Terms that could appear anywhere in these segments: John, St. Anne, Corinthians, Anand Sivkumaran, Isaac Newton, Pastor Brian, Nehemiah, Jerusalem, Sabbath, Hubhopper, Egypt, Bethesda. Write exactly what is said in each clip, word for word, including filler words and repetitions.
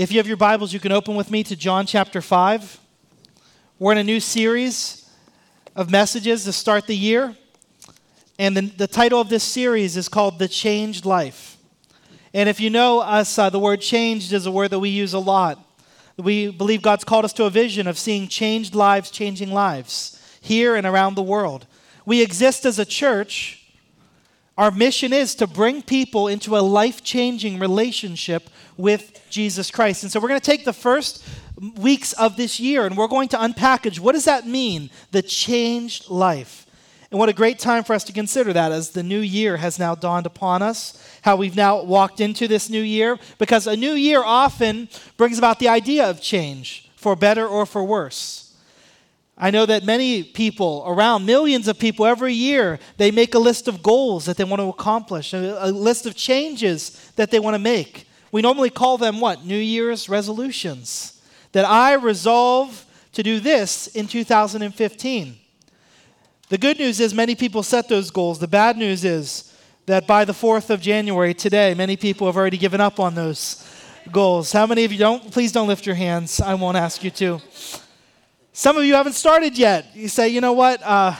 If you have your Bibles, you can open with me to John chapter five. We're in a new series of messages to start the year. And the, the title of this series is called The Changed Life. And if you know us, uh, the word changed is a word that we use a lot. We believe God's called us to a vision of seeing changed lives, changing lives here and around the world. We exist as a church. Our mission is to bring people into a life-changing relationship with Jesus Christ. And so we're going to take the first weeks of this year and we're going to unpackage what does that mean, the changed life. And what a great time for us to consider that as the new year has now dawned upon us, how we've now walked into this new year, because a new year often brings about the idea of change, for better or for worse. I know that many people around, millions of people every year, they make a list of goals that they want to accomplish, a list of changes that they want to make. We normally call them what? New Year's resolutions. That I resolve to do this in two thousand fifteen. The good news is many people set those goals. The bad news is that by the fourth of January today, many people have already given up on those goals. How many of you don't? Please don't lift your hands. I won't ask you to. Some of you haven't started yet. You say, you know what? Uh,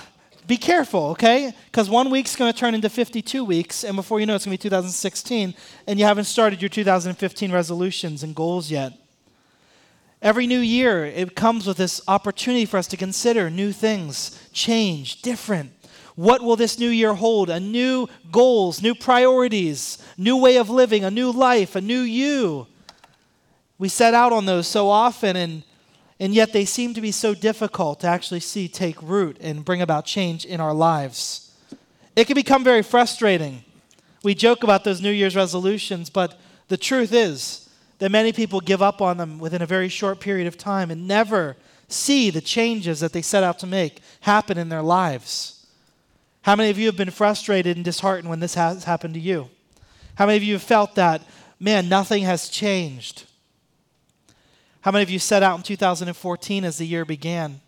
be careful, okay? Because one week's going to turn into fifty-two weeks, and before you know it, it's going to be two thousand sixteen, and you haven't started your two thousand fifteen resolutions and goals yet. Every new year, it comes with this opportunity for us to consider new things, change, different. What will this new year hold? A new goals, new priorities, new way of living, a new life, a new you. We set out on those so often, and, and yet they seem to be so difficult to actually see take root and bring about change in our lives. It can become very frustrating. We joke about those New Year's resolutions, but the truth is, that many people give up on them within a very short period of time and never see the changes that they set out to make happen in their lives. How many of you have been frustrated and disheartened when this has happened to you? How many of you have felt that, man, nothing has changed? How many of you set out in two thousand fourteen as the year began,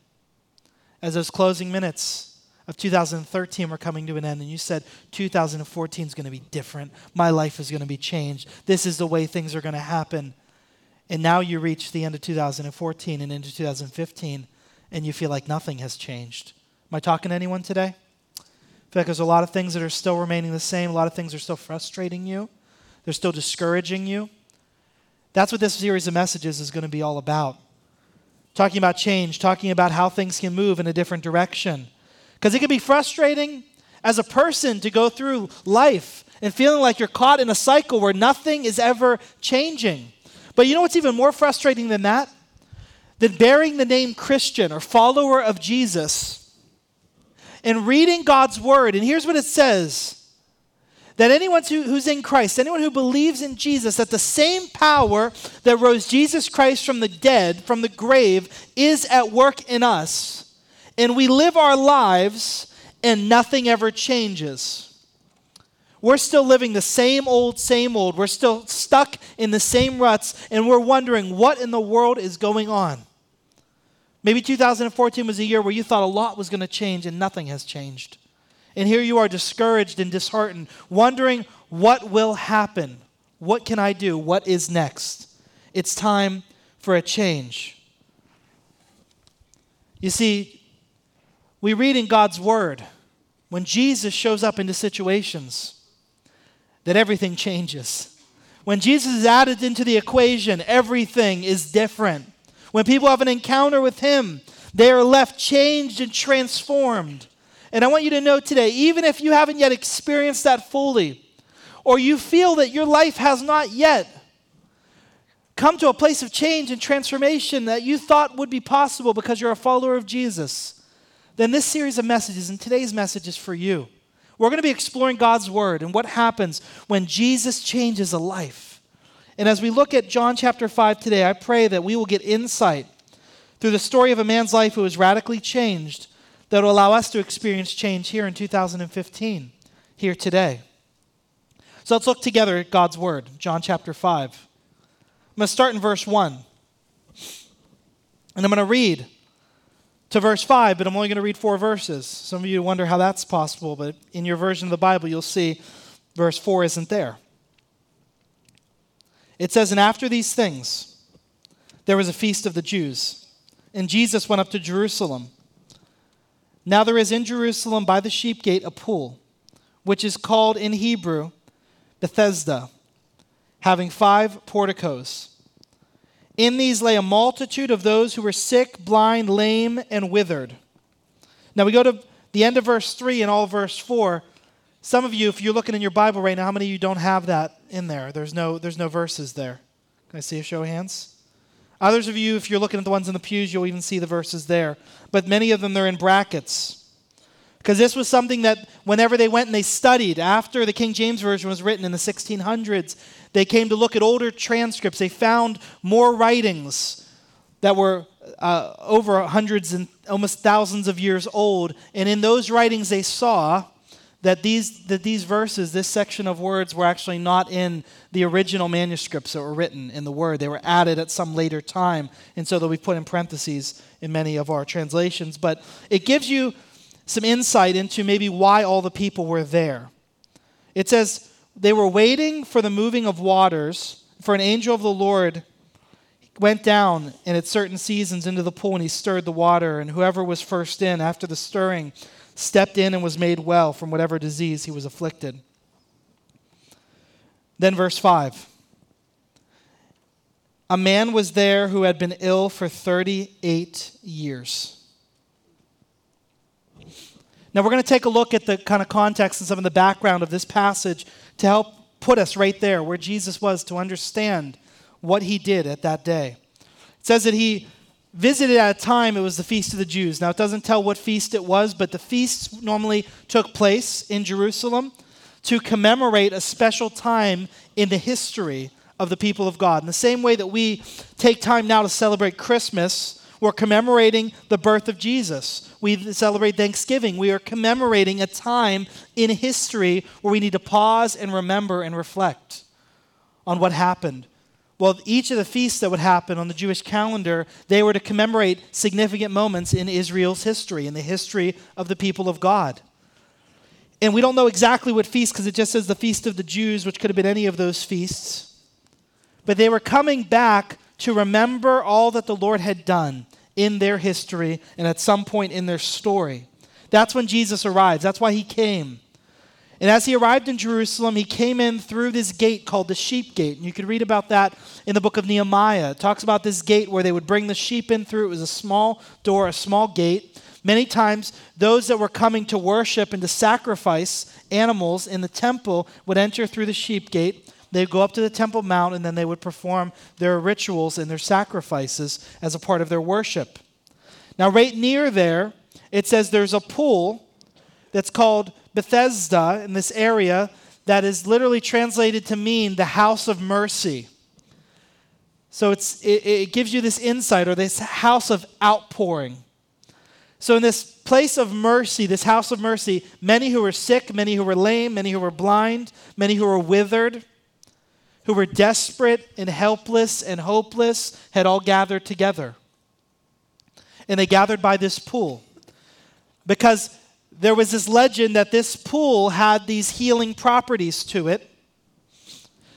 as those closing minutes of two thousand thirteen were coming to an end, and you said, two thousand fourteen is going to be different. My life is going to be changed. This is the way things are going to happen. And now you reach the end of two thousand fourteen and into two thousand fifteen, and you feel like nothing has changed. Am I talking to anyone today? I feel like there's a lot of things that are still remaining the same. A lot of things are still frustrating you. They're still discouraging you. That's what this series of messages is going to be all about. Talking about change, talking about how things can move in a different direction. Because it can be frustrating as a person to go through life and feeling like you're caught in a cycle where nothing is ever changing. But you know what's even more frustrating than that? Than bearing the name Christian or follower of Jesus and reading God's word. And here's what it says. That anyone who, who's in Christ, anyone who believes in Jesus, that the same power that rose Jesus Christ from the dead, from the grave, is at work in us. And we live our lives and nothing ever changes. We're still living the same old, same old. We're still stuck in the same ruts and we're wondering what in the world is going on. Maybe two thousand fourteen was a year where you thought a lot was going to change and nothing has changed. And here you are discouraged and disheartened, wondering what will happen. What can I do? What is next? It's time for a change. You see, we read in God's word, when Jesus shows up into situations, that everything changes. When Jesus is added into the equation, everything is different. When people have an encounter with him, they are left changed and transformed. And I want you to know today, even if you haven't yet experienced that fully, or you feel that your life has not yet come to a place of change and transformation that you thought would be possible because you're a follower of Jesus, then this series of messages and today's message is for you. We're going to be exploring God's word and what happens when Jesus changes a life. And as we look at John chapter five today, I pray that we will get insight through the story of a man's life who was radically changed that will allow us to experience change here in two thousand fifteen, here today. So let's look together at God's word, John chapter five. I'm going to start in verse one. And I'm going to read to verse five, but I'm only going to read four verses. Some of you wonder how that's possible, but in your version of the Bible, you'll see verse four isn't there. It says, and after these things, there was a feast of the Jews, and Jesus went up to Jerusalem. Now there is in Jerusalem by the sheep gate a pool, which is called in Hebrew Bethesda, having five porticos. In these lay a multitude of those who were sick, blind, lame, and withered. Now we go to the end of verse three and all of verse four. Some of you, if you're looking in your Bible right now, how many of you don't have that in there? There's no, there's no verses there. Can I see a show of hands? Others of you, if you're looking at the ones in the pews, you'll even see the verses there. But many of them, they're in brackets. Because this was something that whenever they went and they studied, after the King James Version was written in the sixteen hundreds, they came to look at older transcripts. They found more writings that were uh, over hundreds and almost thousands of years old. And in those writings, they saw that these, that these verses, this section of words, were actually not in the original manuscripts that were written in the Word. They were added at some later time. And so they'll be put in parentheses in many of our translations. But it gives you some insight into maybe why all the people were there. It says, they were waiting for the moving of waters, for an angel of the Lord went down and at certain seasons into the pool, and he stirred the water, and whoever was first in after the stirring stepped in and was made well from whatever disease he was afflicted. Then verse five. A man was there who had been ill for thirty-eight years. Now we're going to take a look at the kind of context and some of the background of this passage to help put us right there where Jesus was, to understand what he did at that day. It says that he visited at a time, it was the Feast of the Jews. Now it doesn't tell what feast it was, but the feast normally took place in Jerusalem to commemorate a special time in the history of the people of God. In the same way that we take time now to celebrate Christmas, we're commemorating the birth of Jesus. We celebrate Thanksgiving. We are commemorating a time in history where we need to pause and remember and reflect on what happened. Well, each of the feasts that would happen on the Jewish calendar, they were to commemorate significant moments in Israel's history, in the history of the people of God. And we don't know exactly what feast, because it just says the Feast of the Jews, which could have been any of those feasts. But they were coming back to remember all that the Lord had done in their history and at some point in their story. That's when Jesus arrives. That's why he came. And as he arrived in Jerusalem, he came in through this gate called the sheep gate. And you can read about that in the book of Nehemiah. It talks about this gate where they would bring the sheep in through. It was a small door, a small gate. Many times, those that were coming to worship and to sacrifice animals in the temple would enter through the sheep gate. They'd go up to the Temple Mount, and then they would perform their rituals and their sacrifices as a part of their worship. Now, right near there, it says there's a pool that's called Bethesda in this area that is literally translated to mean the house of mercy. So it's it, it gives you this insight, or this house of outpouring. So in this place of mercy, this house of mercy, many who were sick, many who were lame, many who were blind, many who were withered, who were desperate and helpless and hopeless, had all gathered together. And they gathered by this pool. Because there was this legend that this pool had these healing properties to it,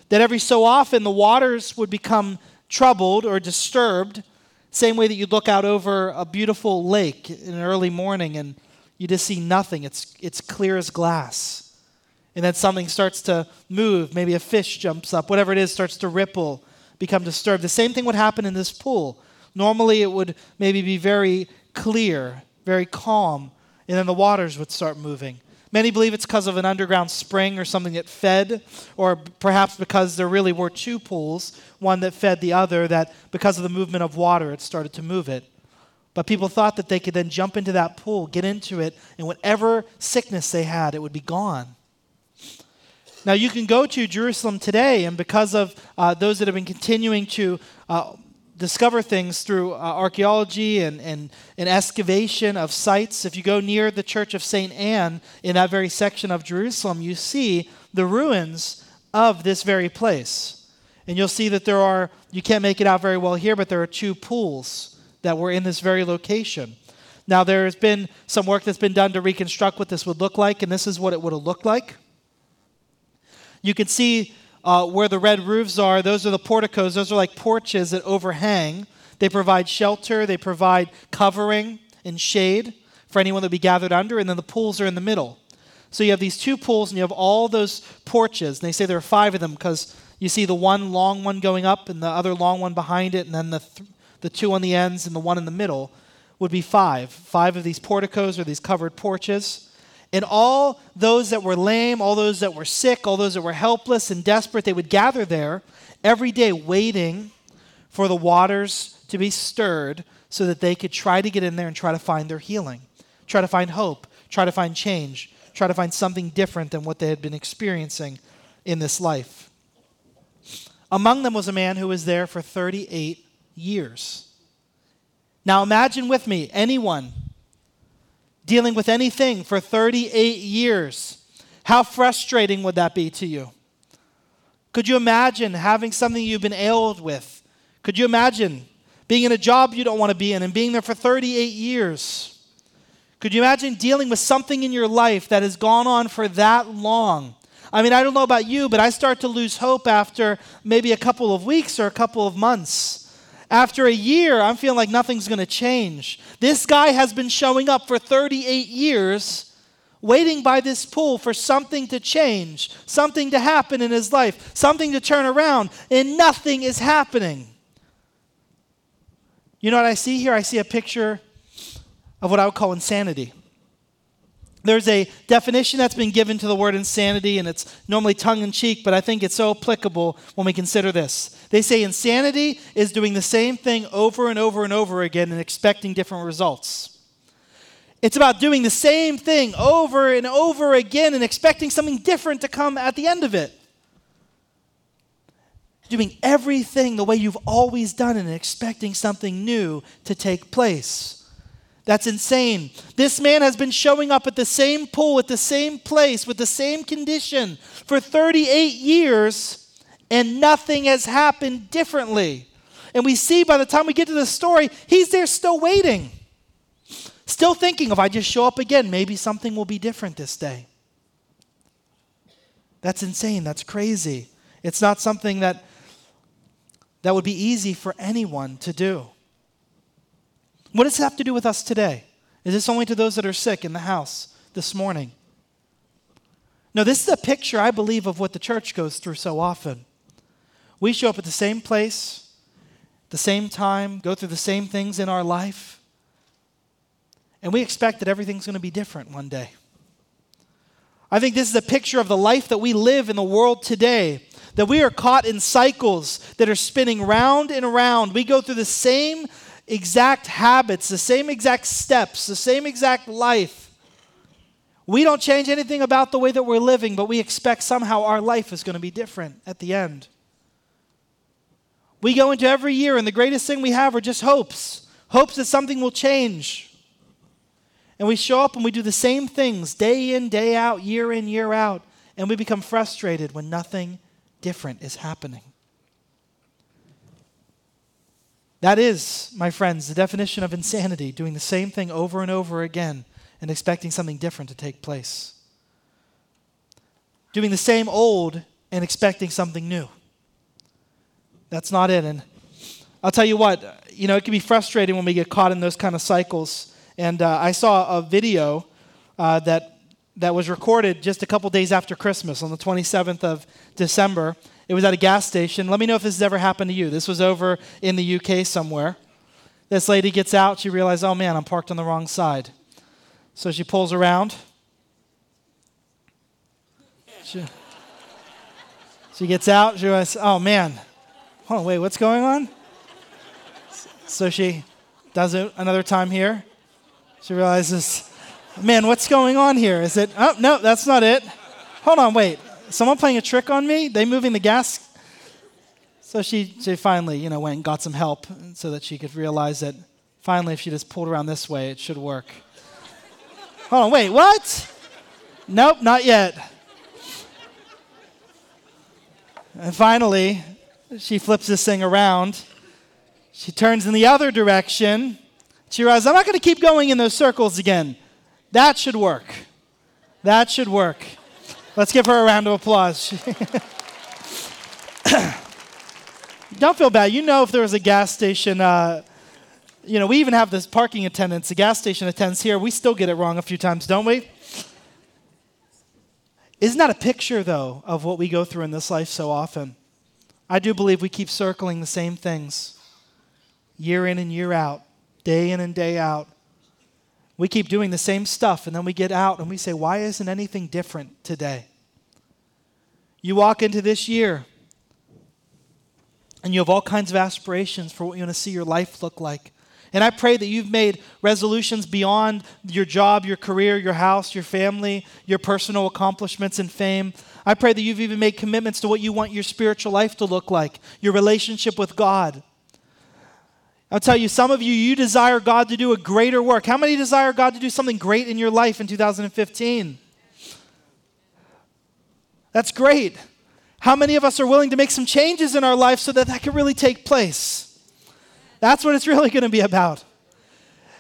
that every so often the waters would become troubled or disturbed, same way that you'd look out over a beautiful lake in an early morning and you just see nothing. It's, it's clear as glass. And then something starts to move. Maybe a fish jumps up. Whatever it is starts to ripple, become disturbed. The same thing would happen in this pool. Normally it would maybe be very clear, very calm, and then the waters would start moving. Many believe it's because of an underground spring or something that fed, or perhaps because there really were two pools, one that fed the other, that because of the movement of water it started to move it. But people thought that they could then jump into that pool, get into it, and whatever sickness they had, it would be gone. Now, you can go to Jerusalem today, and because of uh, those that have been continuing to uh, discover things through uh, archaeology and, and, and excavation of sites, if you go near the Church of Saint Anne in that very section of Jerusalem, you see the ruins of this very place. And you'll see that there are, you can't make it out very well here, but there are two pools that were in this very location. Now, there has been some work that's been done to reconstruct what this would look like, and this is what it would have looked like. You can see uh, where the red roofs are, those are the porticos. Those are like porches that overhang. They provide shelter. They provide covering and shade for anyone that would be gathered under. And then the pools are in the middle. So you have these two pools, and you have all those porches. And they say there are five of them because you see the one long one going up and the other long one behind it, and then the th- the two on the ends and the one in the middle would be five. Five of these porticos or these covered porches. And all those that were lame, all those that were sick, all those that were helpless and desperate, they would gather there every day waiting for the waters to be stirred so that they could try to get in there and try to find their healing, try to find hope, try to find change, try to find something different than what they had been experiencing in this life. Among them was a man who was there for thirty-eight years. Now imagine with me, anyone dealing with anything for thirty-eight years. How frustrating would that be to you? Could you imagine having something you've been ailed with? Could you imagine being in a job you don't want to be in and being there for thirty-eight years? Could you imagine dealing with something in your life that has gone on for that long? I mean, I don't know about you, but I start to lose hope after maybe a couple of weeks or a couple of months. After a year, I'm feeling like nothing's going to change. This guy has been showing up for thirty-eight years, waiting by this pool for something to change, something to happen in his life, something to turn around, and nothing is happening. You know what I see here? I see a picture of what I would call insanity. There's a definition that's been given to the word insanity, and it's normally tongue-in-cheek, but I think it's so applicable when we consider this. They say insanity is doing the same thing over and over and over again and expecting different results. It's about doing the same thing over and over again and expecting something different to come at the end of it. Doing everything the way you've always done and expecting something new to take place. That's insane. This man has been showing up at the same pool, at the same place, with the same condition for thirty-eight years, and nothing has happened differently. And we see by the time we get to the story, he's there still waiting, still thinking, if I just show up again, maybe something will be different this day. That's insane. That's crazy. It's not something that, that would be easy for anyone to do. What does it have to do with us today? Is this only to those that are sick in the house this morning? No, this is a picture, I believe, of what the church goes through so often. We show up at the same place, the same time, go through the same things in our life, and we expect that everything's going to be different one day. I think this is a picture of the life that we live in the world today, that we are caught in cycles that are spinning round and round. We go through the same exact habits, the same exact steps, the same exact life. We don't change anything about the way that we're living, but we expect somehow our life is going to be different at the end. We go into every year, and the greatest thing we have are just hopes, hopes that something will change. And we show up and we do the same things day in, day out, year in, year out, and we become frustrated when nothing different is happening. That is, my friends, the definition of insanity, doing the same thing over and over again and expecting something different to take place. Doing the same old and expecting something new. That's not it. And I'll tell you what, you know, it can be frustrating when we get caught in those kind of cycles. And uh, I saw a video uh, that, that was recorded just a couple days after Christmas on the twenty-seventh of December. It was at a gas station. Let me know if this has ever happened to you. This was over in the U K somewhere. This lady gets out. She realizes, oh, man, I'm parked on the wrong side. So she pulls around. She, she gets out. She realizes, oh, man. Hold on, wait, what's going on? So she does it another time here. She realizes, man, what's going on here? Is it, oh, no, that's not it. Hold on, wait. Someone playing a trick on me? They moving the gas? So she, she finally, you know, went and got some help so that she could realize that finally if she just pulled around this way, it should work. Hold on, wait, what? Nope, not yet. And finally, she flips this thing around. She turns in the other direction. She realizes, I'm not going to keep going in those circles again. That should work. That should work. Let's give her a round of applause. Don't feel bad. You know, if there was a gas station, uh, you know, we even have this parking attendants, the gas station attendants here. We still get it wrong a few times, don't we? Isn't that a picture, though, of what we go through in this life so often? I do believe we keep circling the same things year in and year out, day in and day out. We keep doing the same stuff, and then we get out and we say, why isn't anything different today? You walk into this year, and you have all kinds of aspirations for what you want to see your life look like. And I pray that you've made resolutions beyond your job, your career, your house, your family, your personal accomplishments and fame. I pray that you've even made commitments to what you want your spiritual life to look like, your relationship with God. I'll tell you, some of you, you desire God to do a greater work. How many desire God to do something great in your life in two thousand fifteen? That's great. How many of us are willing to make some changes in our life so that that can really take place? That's what it's really going to be about.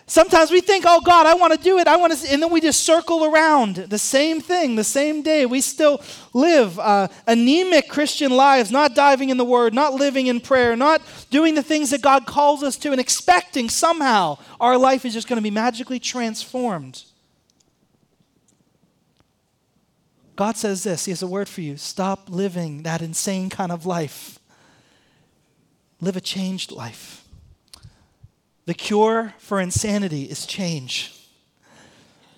Sometimes we think, oh, God, I want to do it. I want to, and then we just circle around the same thing, the same day. We still live uh, anemic Christian lives, not diving in the Word, not living in prayer, not doing the things that God calls us to and expecting somehow our life is just going to be magically transformed. God says this. He has a word for you. Stop living that insane kind of life. Live a changed life. The cure for insanity is change.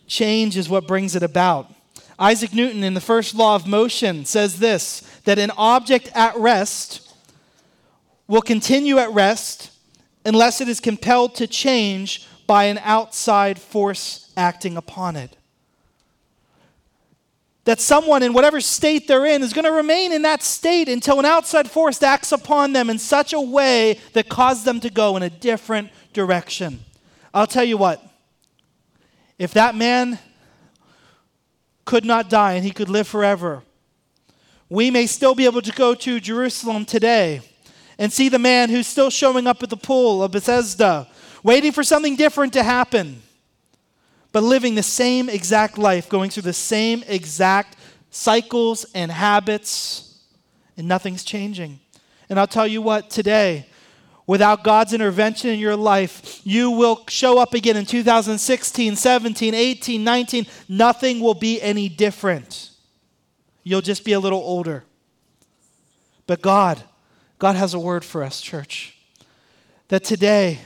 Change is what brings it about. Isaac Newton, in the first law of motion, says this, that an object at rest will continue at rest unless it is compelled to change by an outside force acting upon it. That someone in whatever state they're in is going to remain in that state until an outside force acts upon them in such a way that causes them to go in a different direction. I'll tell you what, if that man could not die and he could live forever, we may still be able to go to Jerusalem today and see the man who's still showing up at the pool of Bethesda, waiting for something different to happen, but living the same exact life, going through the same exact cycles and habits, and nothing's changing. And I'll tell you what, today, without God's intervention in your life, you will show up again in two thousand sixteen, seventeen, eighteen, nineteen. Nothing will be any different. You'll just be a little older. But God, God has a word for us, church, that today,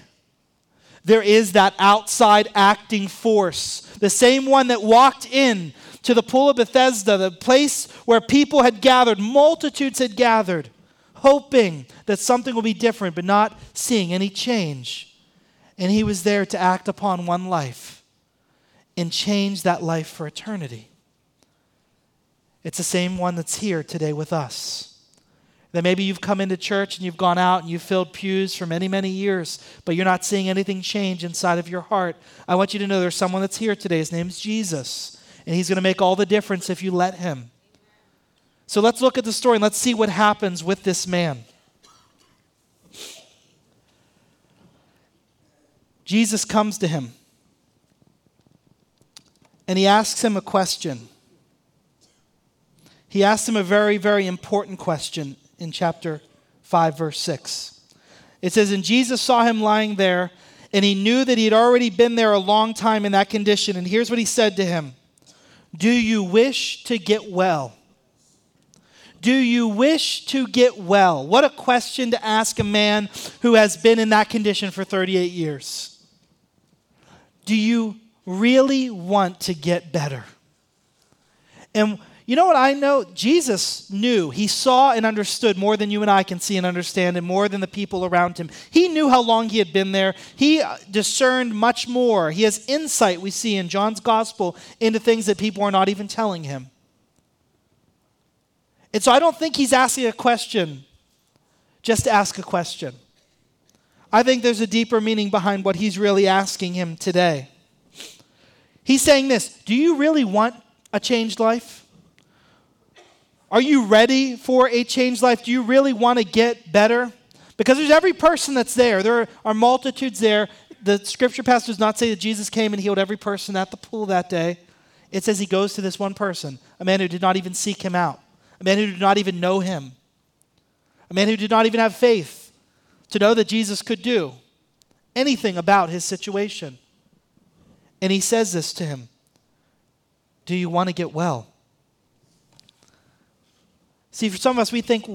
there is that outside acting force, the same one that walked in to the pool of Bethesda, the place where people had gathered, multitudes had gathered, hoping that something will be different, but not seeing any change. And he was there to act upon one life and change that life for eternity. It's the same one that's here today with us. That maybe you've come into church and you've gone out and you've filled pews for many, many years, but you're not seeing anything change inside of your heart. I want you to know there's someone that's here today. His name's Jesus, and he's going to make all the difference if you let him. So let's look at the story and let's see what happens with this man. Jesus comes to him, and he asks him a question. He asks him a very, very important question. In chapter five, verse six. It says, and Jesus saw him lying there, and he knew that he had already been there a long time in that condition. And here's what he said to him. Do you wish to get well? Do you wish to get well? What a question to ask a man who has been in that condition for thirty-eight years. Do you really want to get better? And you know what I know? Jesus knew. He saw and understood more than you and I can see and understand, and more than the people around him. He knew how long he had been there. He discerned much more. He has insight, we see in John's gospel, into things that people are not even telling him. And so I don't think he's asking a question just to ask a question. I think there's a deeper meaning behind what he's really asking him today. He's saying this, do you really want a changed life? Are you ready for a changed life? Do you really want to get better? Because there's every person that's there. There are multitudes there. The scripture passage does not say that Jesus came and healed every person at the pool that day. It says he goes to this one person, a man who did not even seek him out, a man who did not even know him, a man who did not even have faith. to know that Jesus could do anything about his situation. And he says this to him, do you want to get well? See, for some of us, we think,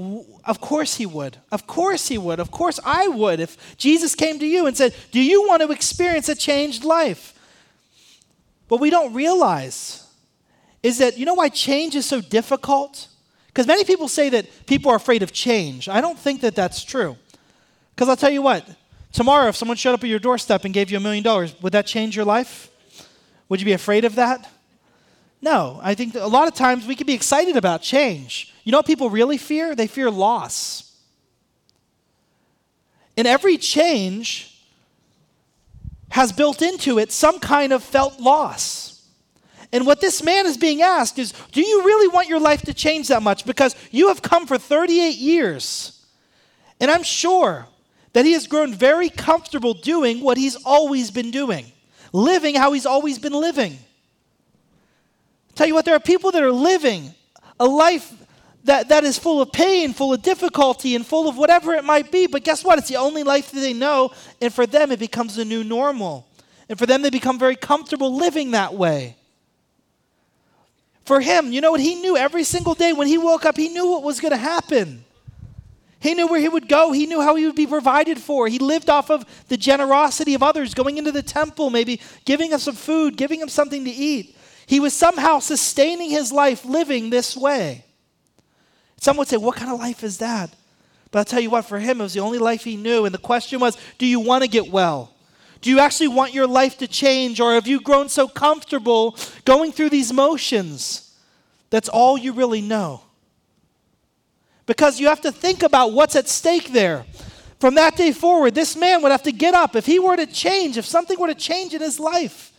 of course he would. Of course he would. Of course I would. If Jesus came to you and said, do you want to experience a changed life? What we don't realize is that, you know why change is so difficult? Because many people say that people are afraid of change. I don't think that that's true. Because I'll tell you what, tomorrow if someone showed up at your doorstep and gave you a million dollars, would that change your life? Would you be afraid of that? No, I think that a lot of times we can be excited about change. You know what people really fear? They fear loss. And every change has built into it some kind of felt loss. And what this man is being asked is, do you really want your life to change that much? Because you have come for thirty-eight years. And I'm sure that he has grown very comfortable doing what he's always been doing, living how he's always been living. Tell you what, there are people that are living a life that, that is full of pain, full of difficulty, and full of whatever it might be. But guess what? It's the only life that they know. And for them, it becomes the new normal. And for them, they become very comfortable living that way. For him, you know what? He knew every single day when he woke up, he knew what was going to happen. He knew where he would go. He knew how he would be provided for. He lived off of the generosity of others, going into the temple, maybe giving him some food, giving him something to eat. He was somehow sustaining his life living this way. Some would say, what kind of life is that? But I'll tell you what, for him, it was the only life he knew. And the question was, do you want to get well? Do you actually want your life to change? Or have you grown so comfortable going through these motions? That's all you really know. Because you have to think about what's at stake there. From that day forward, this man would have to get up. If he were to change, if something were to change in his life,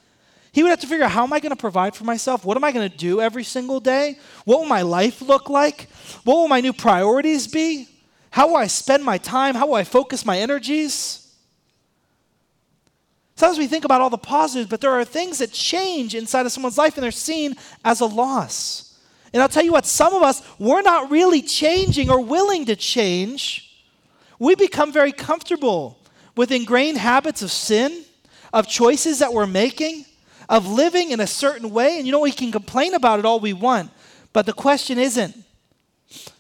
he would have to figure out, how am I going to provide for myself? What am I going to do every single day? What will my life look like? What will my new priorities be? How will I spend my time? How will I focus my energies? Sometimes we think about all the positives, but there are things that change inside of someone's life and they're seen as a loss. And I'll tell you what, some of us, we're not really changing or willing to change. We become very comfortable with ingrained habits of sin, of choices that we're making, of living in a certain way. And you know, we can complain about it all we want, but the question isn't,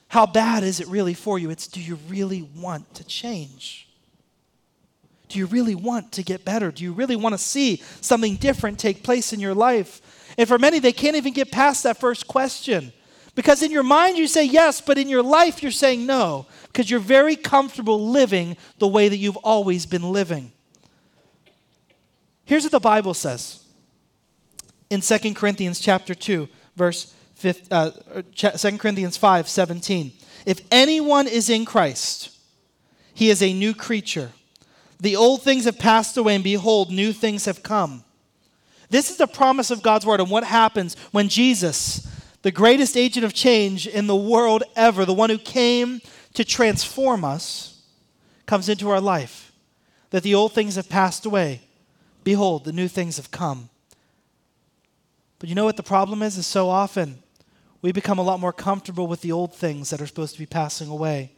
how bad is it really for you? It's, do you really want to change? Do you really want to get better? Do you really want to see something different take place in your life? And for many, they can't even get past that first question, because in your mind you say yes, but in your life you're saying no, because you're very comfortable living the way that you've always been living. Here's what the Bible says. In Second Corinthians chapter two, verse five, uh, Second Corinthians five, seventeen. If anyone is in Christ, he is a new creature. The old things have passed away, and behold, new things have come. This is the promise of God's word and what happens when Jesus, the greatest agent of change in the world ever, the one who came to transform us, comes into our life. That the old things have passed away. Behold, the new things have come. But you know what the problem is? Is so often we become a lot more comfortable with the old things that are supposed to be passing away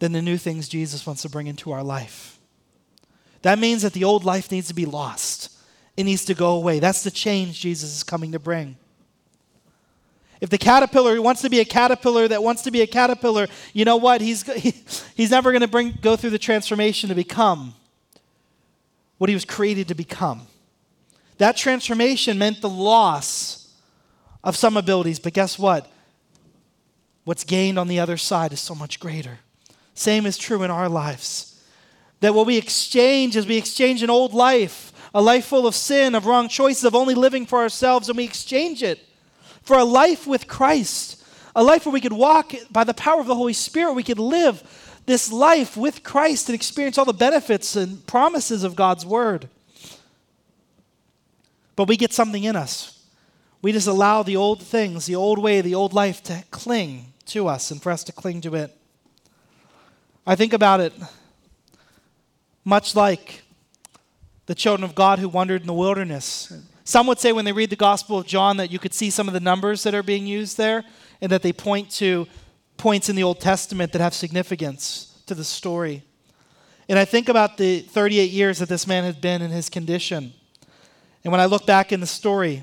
than the new things Jesus wants to bring into our life. That means that the old life needs to be lost. It needs to go away. That's the change Jesus is coming to bring. If the caterpillar wants to be a caterpillar that wants to be a caterpillar, you know what? He's, he, he's never going to bring go through the transformation to become what he was created to become. That transformation meant the loss of some abilities. But guess what? What's gained on the other side is so much greater. Same is true in our lives. That what we exchange is we exchange an old life, a life full of sin, of wrong choices, of only living for ourselves, and we exchange it for a life with Christ, a life where we could walk by the power of the Holy Spirit. We could live this life with Christ and experience all the benefits and promises of God's word. But we get something in us. We just allow the old things, the old way, the old life to cling to us and for us to cling to it. I think about it much like the children of God who wandered in the wilderness. Some would say when they read the Gospel of John that you could see some of the numbers that are being used there and that they point to points in the Old Testament that have significance to the story. And I think about the thirty-eight years that this man had been in his condition. And when I look back in the story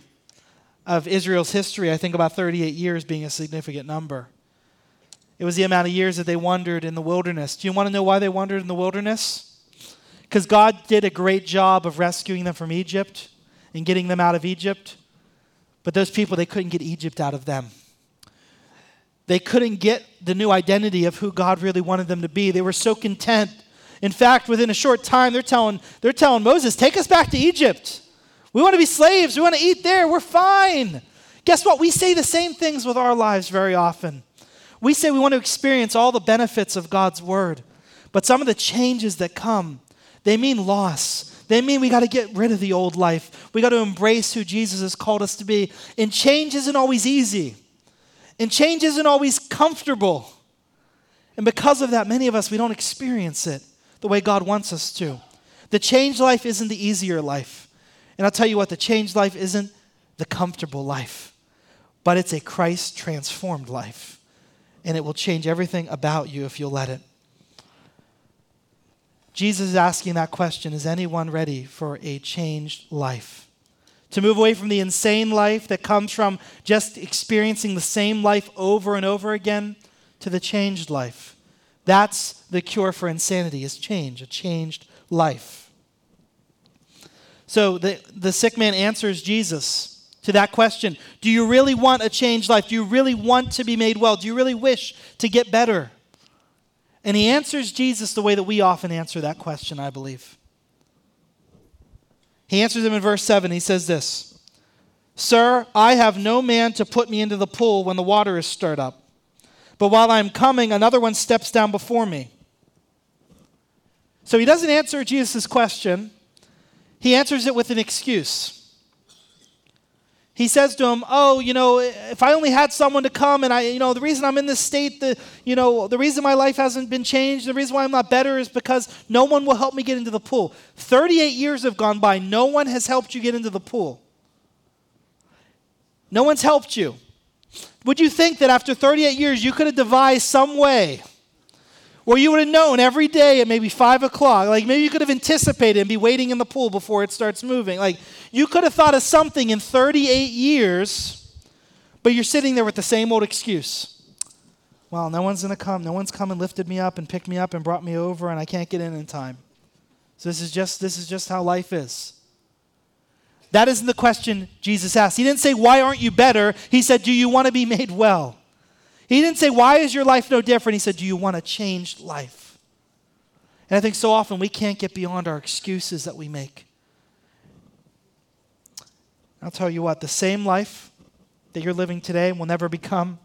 of Israel's history, I think about thirty-eight years being a significant number. It was the amount of years that they wandered in the wilderness. Do you want to know why they wandered in the wilderness? Because God did a great job of rescuing them from Egypt and getting them out of Egypt. But those people, they couldn't get Egypt out of them. They couldn't get the new identity of who God really wanted them to be. They were so content. In fact, within a short time, they're telling, they're telling Moses, take us back to Egypt. We want to be slaves. We want to eat there. We're fine. Guess what? We say the same things with our lives very often. We say we want to experience all the benefits of God's word. But some of the changes that come, they mean loss. They mean we got to get rid of the old life. We got to embrace who Jesus has called us to be. And change isn't always easy. And change isn't always comfortable. And because of that, many of us, we don't experience it the way God wants us to. The changed life isn't the easier life. And I'll tell you what, the changed life isn't the comfortable life, but it's a Christ-transformed life. And it will change everything about you if you'll let it. Jesus is asking that question, is anyone ready for a changed life? To move away from the insane life that comes from just experiencing the same life over and over again to the changed life. That's the cure for insanity, is change, a changed life. So the, the sick man answers Jesus to that question. Do you really want a changed life? Do you really want to be made well? Do you really wish to get better? And he answers Jesus the way that we often answer that question, I believe. He answers him in verse seven. He says this, "Sir, I have no man to put me into the pool when the water is stirred up. But while I am coming, another one steps down before me." So he doesn't answer Jesus' question. He answers it with an excuse. He says to him, oh, you know, if I only had someone to come and I, you know, the reason I'm in this state, the, you know, the reason my life hasn't been changed, the reason why I'm not better is because no one will help me get into the pool. thirty-eight years have gone by. No one has helped you get into the pool. No one's helped you. Would you think that after thirty-eight years, you could have devised some way where you would have known every day at maybe five o'clock, like maybe you could have anticipated and be waiting in the pool before it starts moving. Like you could have thought of something in thirty-eight years, but you're sitting there with the same old excuse. Well, no one's going to come. No one's come and lifted me up and picked me up and brought me over, and I can't get in in time. So this is just, this is just how life is. That isn't the question Jesus asked. He didn't say, why aren't you better? He said, do you want to be made well? He didn't say, why is your life no different? He said, do you want a changed life? And I think so often we can't get beyond our excuses that we make. I'll tell you what, the same life that you're living today will never become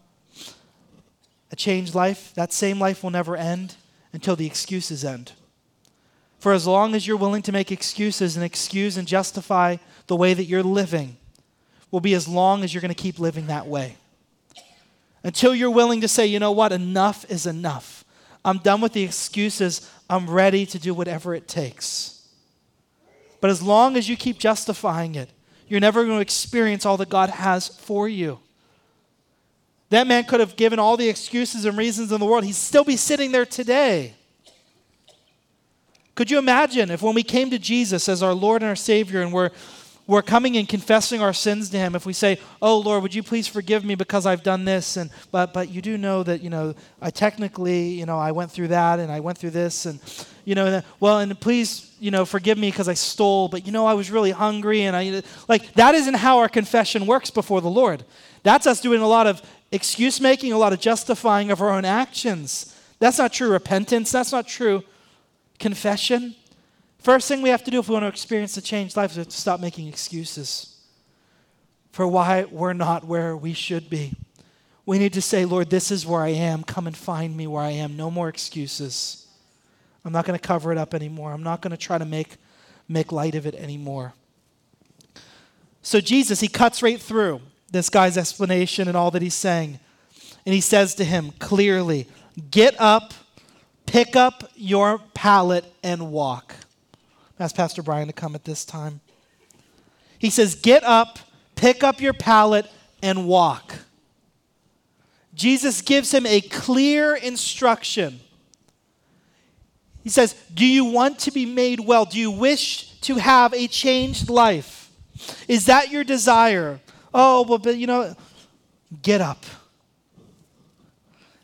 a changed life. That same life will never end until the excuses end. For as long as you're willing to make excuses and excuse and justify the way that you're living, will be as long as you're going to keep living that way. Until you're willing to say, you know what, enough is enough. I'm done with the excuses. I'm ready to do whatever it takes. But as long as you keep justifying it, you're never going to experience all that God has for you. That man could have given all the excuses and reasons in the world. He'd still be sitting there today. Could you imagine if when we came to Jesus as our Lord and our Savior and we're We're coming and confessing our sins to him. If we say, oh, Lord, would you please forgive me because I've done this? And but but you do know that, you know, I technically, you know, I went through that and I went through this. And, you know, and, well, and please, you know, forgive me because I stole. But, you know, I was really hungry. And I, like, that isn't how our confession works before the Lord. That's us doing a lot of excuse making, a lot of justifying of our own actions. That's not true repentance. That's not true confession. First thing we have to do if we want to experience a changed life is we have to stop making excuses for why we're not where we should be. We need to say, Lord, this is where I am. Come and find me where I am. No more excuses. I'm not going to cover it up anymore. I'm not going to try to make, make light of it anymore. So Jesus, he cuts right through this guy's explanation and all that he's saying. And he says to him clearly, get up, pick up your pallet and walk. Ask Pastor Brian to come at this time. He says, get up, pick up your pallet, and walk. Jesus gives him a clear instruction. He says, do you want to be made well? Do you wish to have a changed life? Is that your desire? Oh, well, but you know, get up.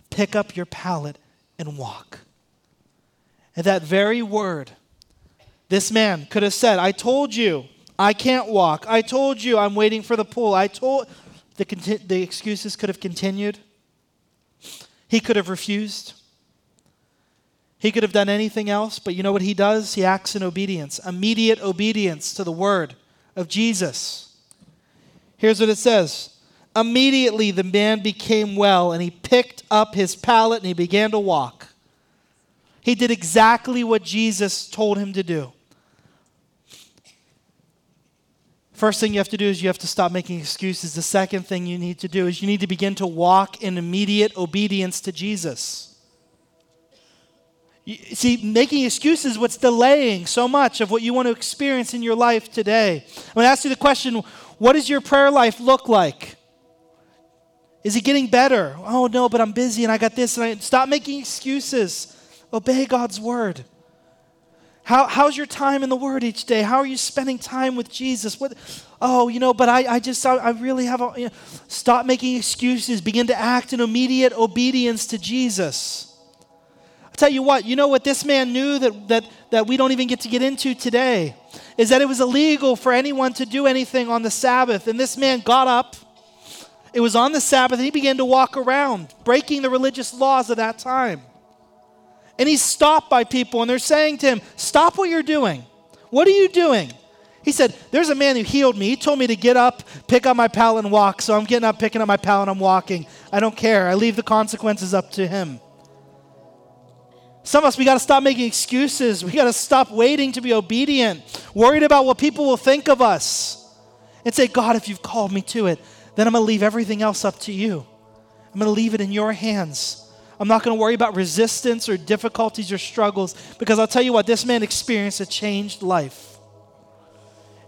Pick up your pallet and walk. And that very word, this man could have said, I told you I can't walk. I told you I'm waiting for the pool. I told, the, the excuses could have continued. He could have refused. He could have done anything else, but you know what he does? He acts in obedience, immediate obedience to the word of Jesus. Here's what it says. Immediately the man became well, and he picked up his pallet and he began to walk. He did exactly what Jesus told him to do. First thing you have to do is you have to stop making excuses. The second thing you need to do is you need to begin to walk in immediate obedience to Jesus. You see, making excuses is what's delaying so much of what you want to experience in your life today. I'm going to ask you the question, what does your prayer life look like? Is it getting better? Oh, no, but I'm busy and I got this. And I stop making excuses. Obey God's word. How, how's your time in the Word each day? How are you spending time with Jesus? What? Oh, you know, but I, I just, I, I really have, a, you know, stop making excuses. Begin to act in immediate obedience to Jesus. I'll tell you what, you know what this man knew that, that, that we don't even get to get into today is that it was illegal for anyone to do anything on the Sabbath. And this man got up. It was on the Sabbath and he began to walk around, breaking the religious laws of that time. And he's stopped by people, and they're saying to him, stop what you're doing. What are you doing? He said, there's a man who healed me. He told me to get up, pick up my pallet, and walk. So I'm getting up, picking up my pallet, and I'm walking. I don't care. I leave the consequences up to him. Some of us, we got to stop making excuses. We got to stop waiting to be obedient, worried about what people will think of us. And say, God, if you've called me to it, then I'm going to leave everything else up to you. I'm going to leave it in your hands. I'm not going to worry about resistance or difficulties or struggles because I'll tell you what, this man experienced a changed life.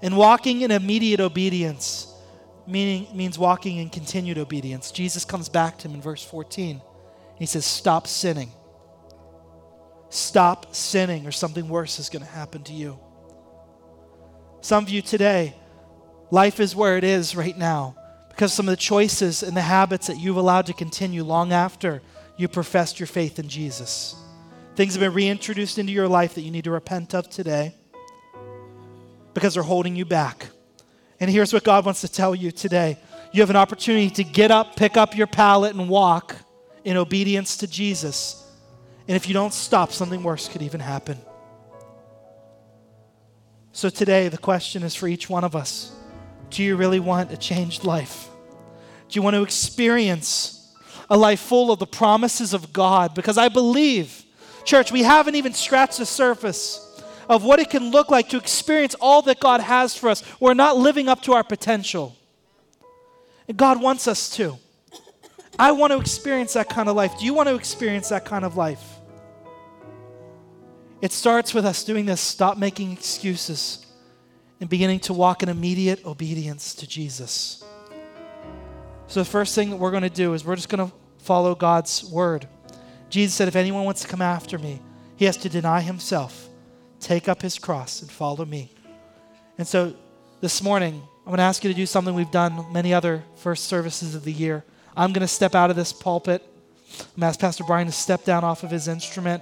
And walking in immediate obedience meaning, means walking in continued obedience. Jesus comes back to him in verse fourteen. And he says, stop sinning. Stop sinning or something worse is going to happen to you. Some of you today, life is where it is right now because some of the choices and the habits that you've allowed to continue long after you professed your faith in Jesus. Things have been reintroduced into your life that you need to repent of today because they're holding you back. And here's what God wants to tell you today. You have an opportunity to get up, pick up your pallet, and walk in obedience to Jesus. And if you don't stop, something worse could even happen. So today, the question is for each one of us. Do you really want a changed life? Do you want to experience a life full of the promises of God? Because I believe, church, we haven't even scratched the surface of what it can look like to experience all that God has for us. We're not living up to our potential. And God wants us to. I want to experience that kind of life. Do you want to experience that kind of life? It starts with us doing this, stop making excuses and beginning to walk in immediate obedience to Jesus. So the first thing that we're going to do is we're just going to follow God's word. Jesus said, if anyone wants to come after me, he has to deny himself, take up his cross, and follow me. And so this morning, I'm going to ask you to do something we've done many other first services of the year. I'm going to step out of this pulpit. I'm going to ask Pastor Brian to step down off of his instrument.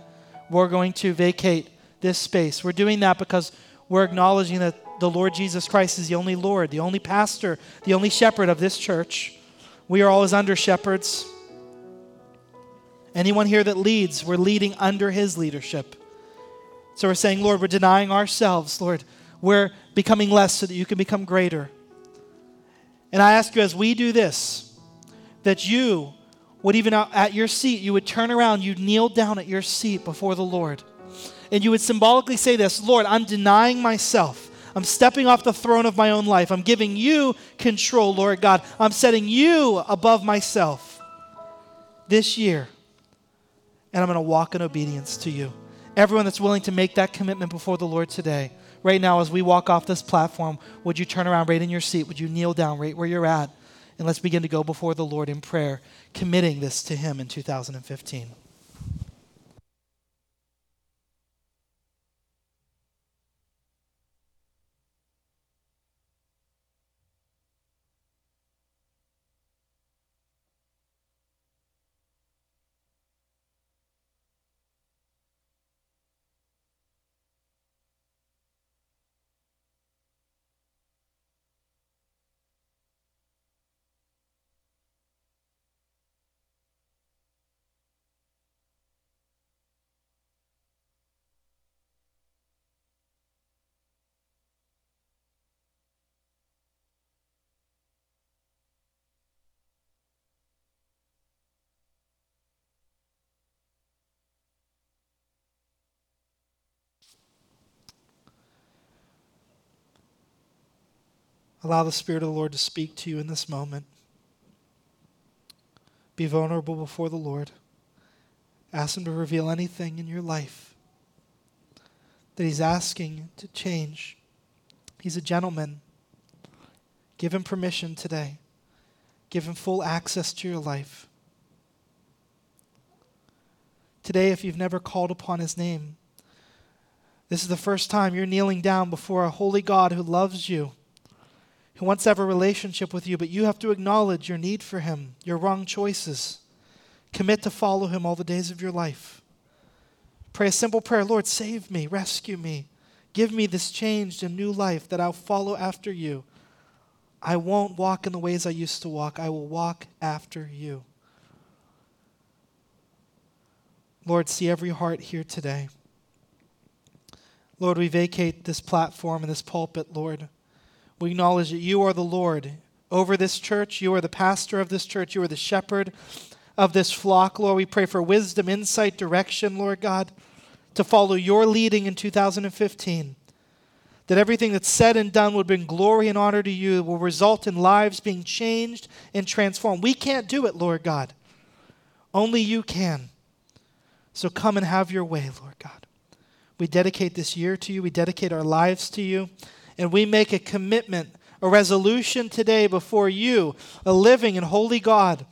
We're going to vacate this space. We're doing that because we're acknowledging that the Lord Jesus Christ is the only Lord, the only pastor, the only shepherd of this church. We are always under shepherds. Anyone here that leads, we're leading under his leadership. So we're saying, Lord, we're denying ourselves, Lord. We're becoming less so that you can become greater. And I ask you as we do this, that you would even at your seat, you would turn around, you'd kneel down at your seat before the Lord. And you would symbolically say this, Lord, I'm denying myself. I'm stepping off the throne of my own life. I'm giving you control, Lord God. I'm setting you above myself this year. And I'm going to walk in obedience to you. Everyone that's willing to make that commitment before the Lord today, right now as we walk off this platform, would you turn around right in your seat? Would you kneel down right where you're at? And let's begin to go before the Lord in prayer, committing this to him in two thousand fifteen. Allow the Spirit of the Lord to speak to you in this moment. Be vulnerable before the Lord. Ask Him to reveal anything in your life that He's asking to change. He's a gentleman. Give Him permission today. Give Him full access to your life. Today, if you've never called upon His name, this is the first time you're kneeling down before a holy God who loves you, who wants to have a relationship with you, but you have to acknowledge your need for Him, your wrong choices. Commit to follow Him all the days of your life. Pray a simple prayer, Lord, save me, rescue me. Give me this changed and new life that I'll follow after You. I won't walk in the ways I used to walk. I will walk after You. Lord, see every heart here today. Lord, we vacate this platform and this pulpit, Lord. We acknowledge that You are the Lord over this church. You are the pastor of this church. You are the shepherd of this flock, Lord. We pray for wisdom, insight, direction, Lord God, to follow Your leading in two thousand fifteen. That everything that's said and done would bring glory and honor to You, will result in lives being changed and transformed. We can't do it, Lord God. Only You can. So come and have Your way, Lord God. We dedicate this year to You. We dedicate our lives to You. And we make a commitment, a resolution today before You, a living and holy God,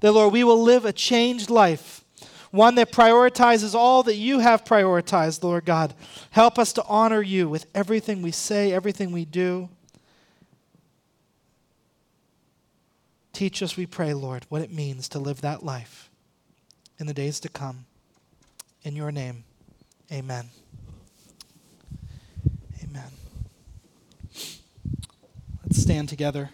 that, Lord, we will live a changed life, one that prioritizes all that You have prioritized, Lord God. Help us to honor You with everything we say, everything we do. Teach us, we pray, Lord, what it means to live that life in the days to come. In Your name, amen. Amen. Let's stand together.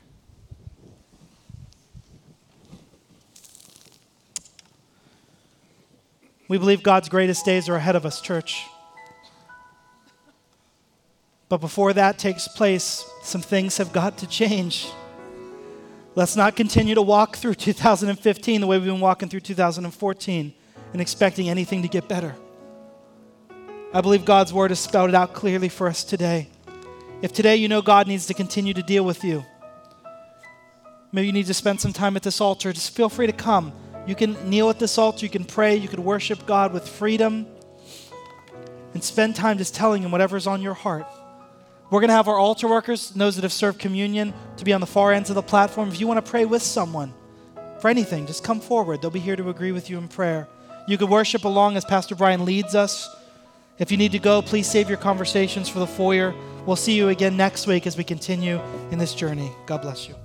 We believe God's greatest days are ahead of us, church. But before that takes place, some things have got to change. Let's not continue to walk through two thousand fifteen the way we've been walking through two thousand fourteen and expecting anything to get better. I believe God's word is spelled out clearly for us today. If today you know God needs to continue to deal with you, maybe you need to spend some time at this altar, just feel free to come. You can kneel at this altar, you can pray, you can worship God with freedom, and spend time just telling Him whatever's on your heart. We're going to have our altar workers, those that have served communion, to be on the far ends of the platform. If you want to pray with someone for anything, just come forward. They'll be here to agree with you in prayer. You can worship along as Pastor Brian leads us. If you need to go, please save your conversations for the foyer. We'll see you again next week as we continue in this journey. God bless you.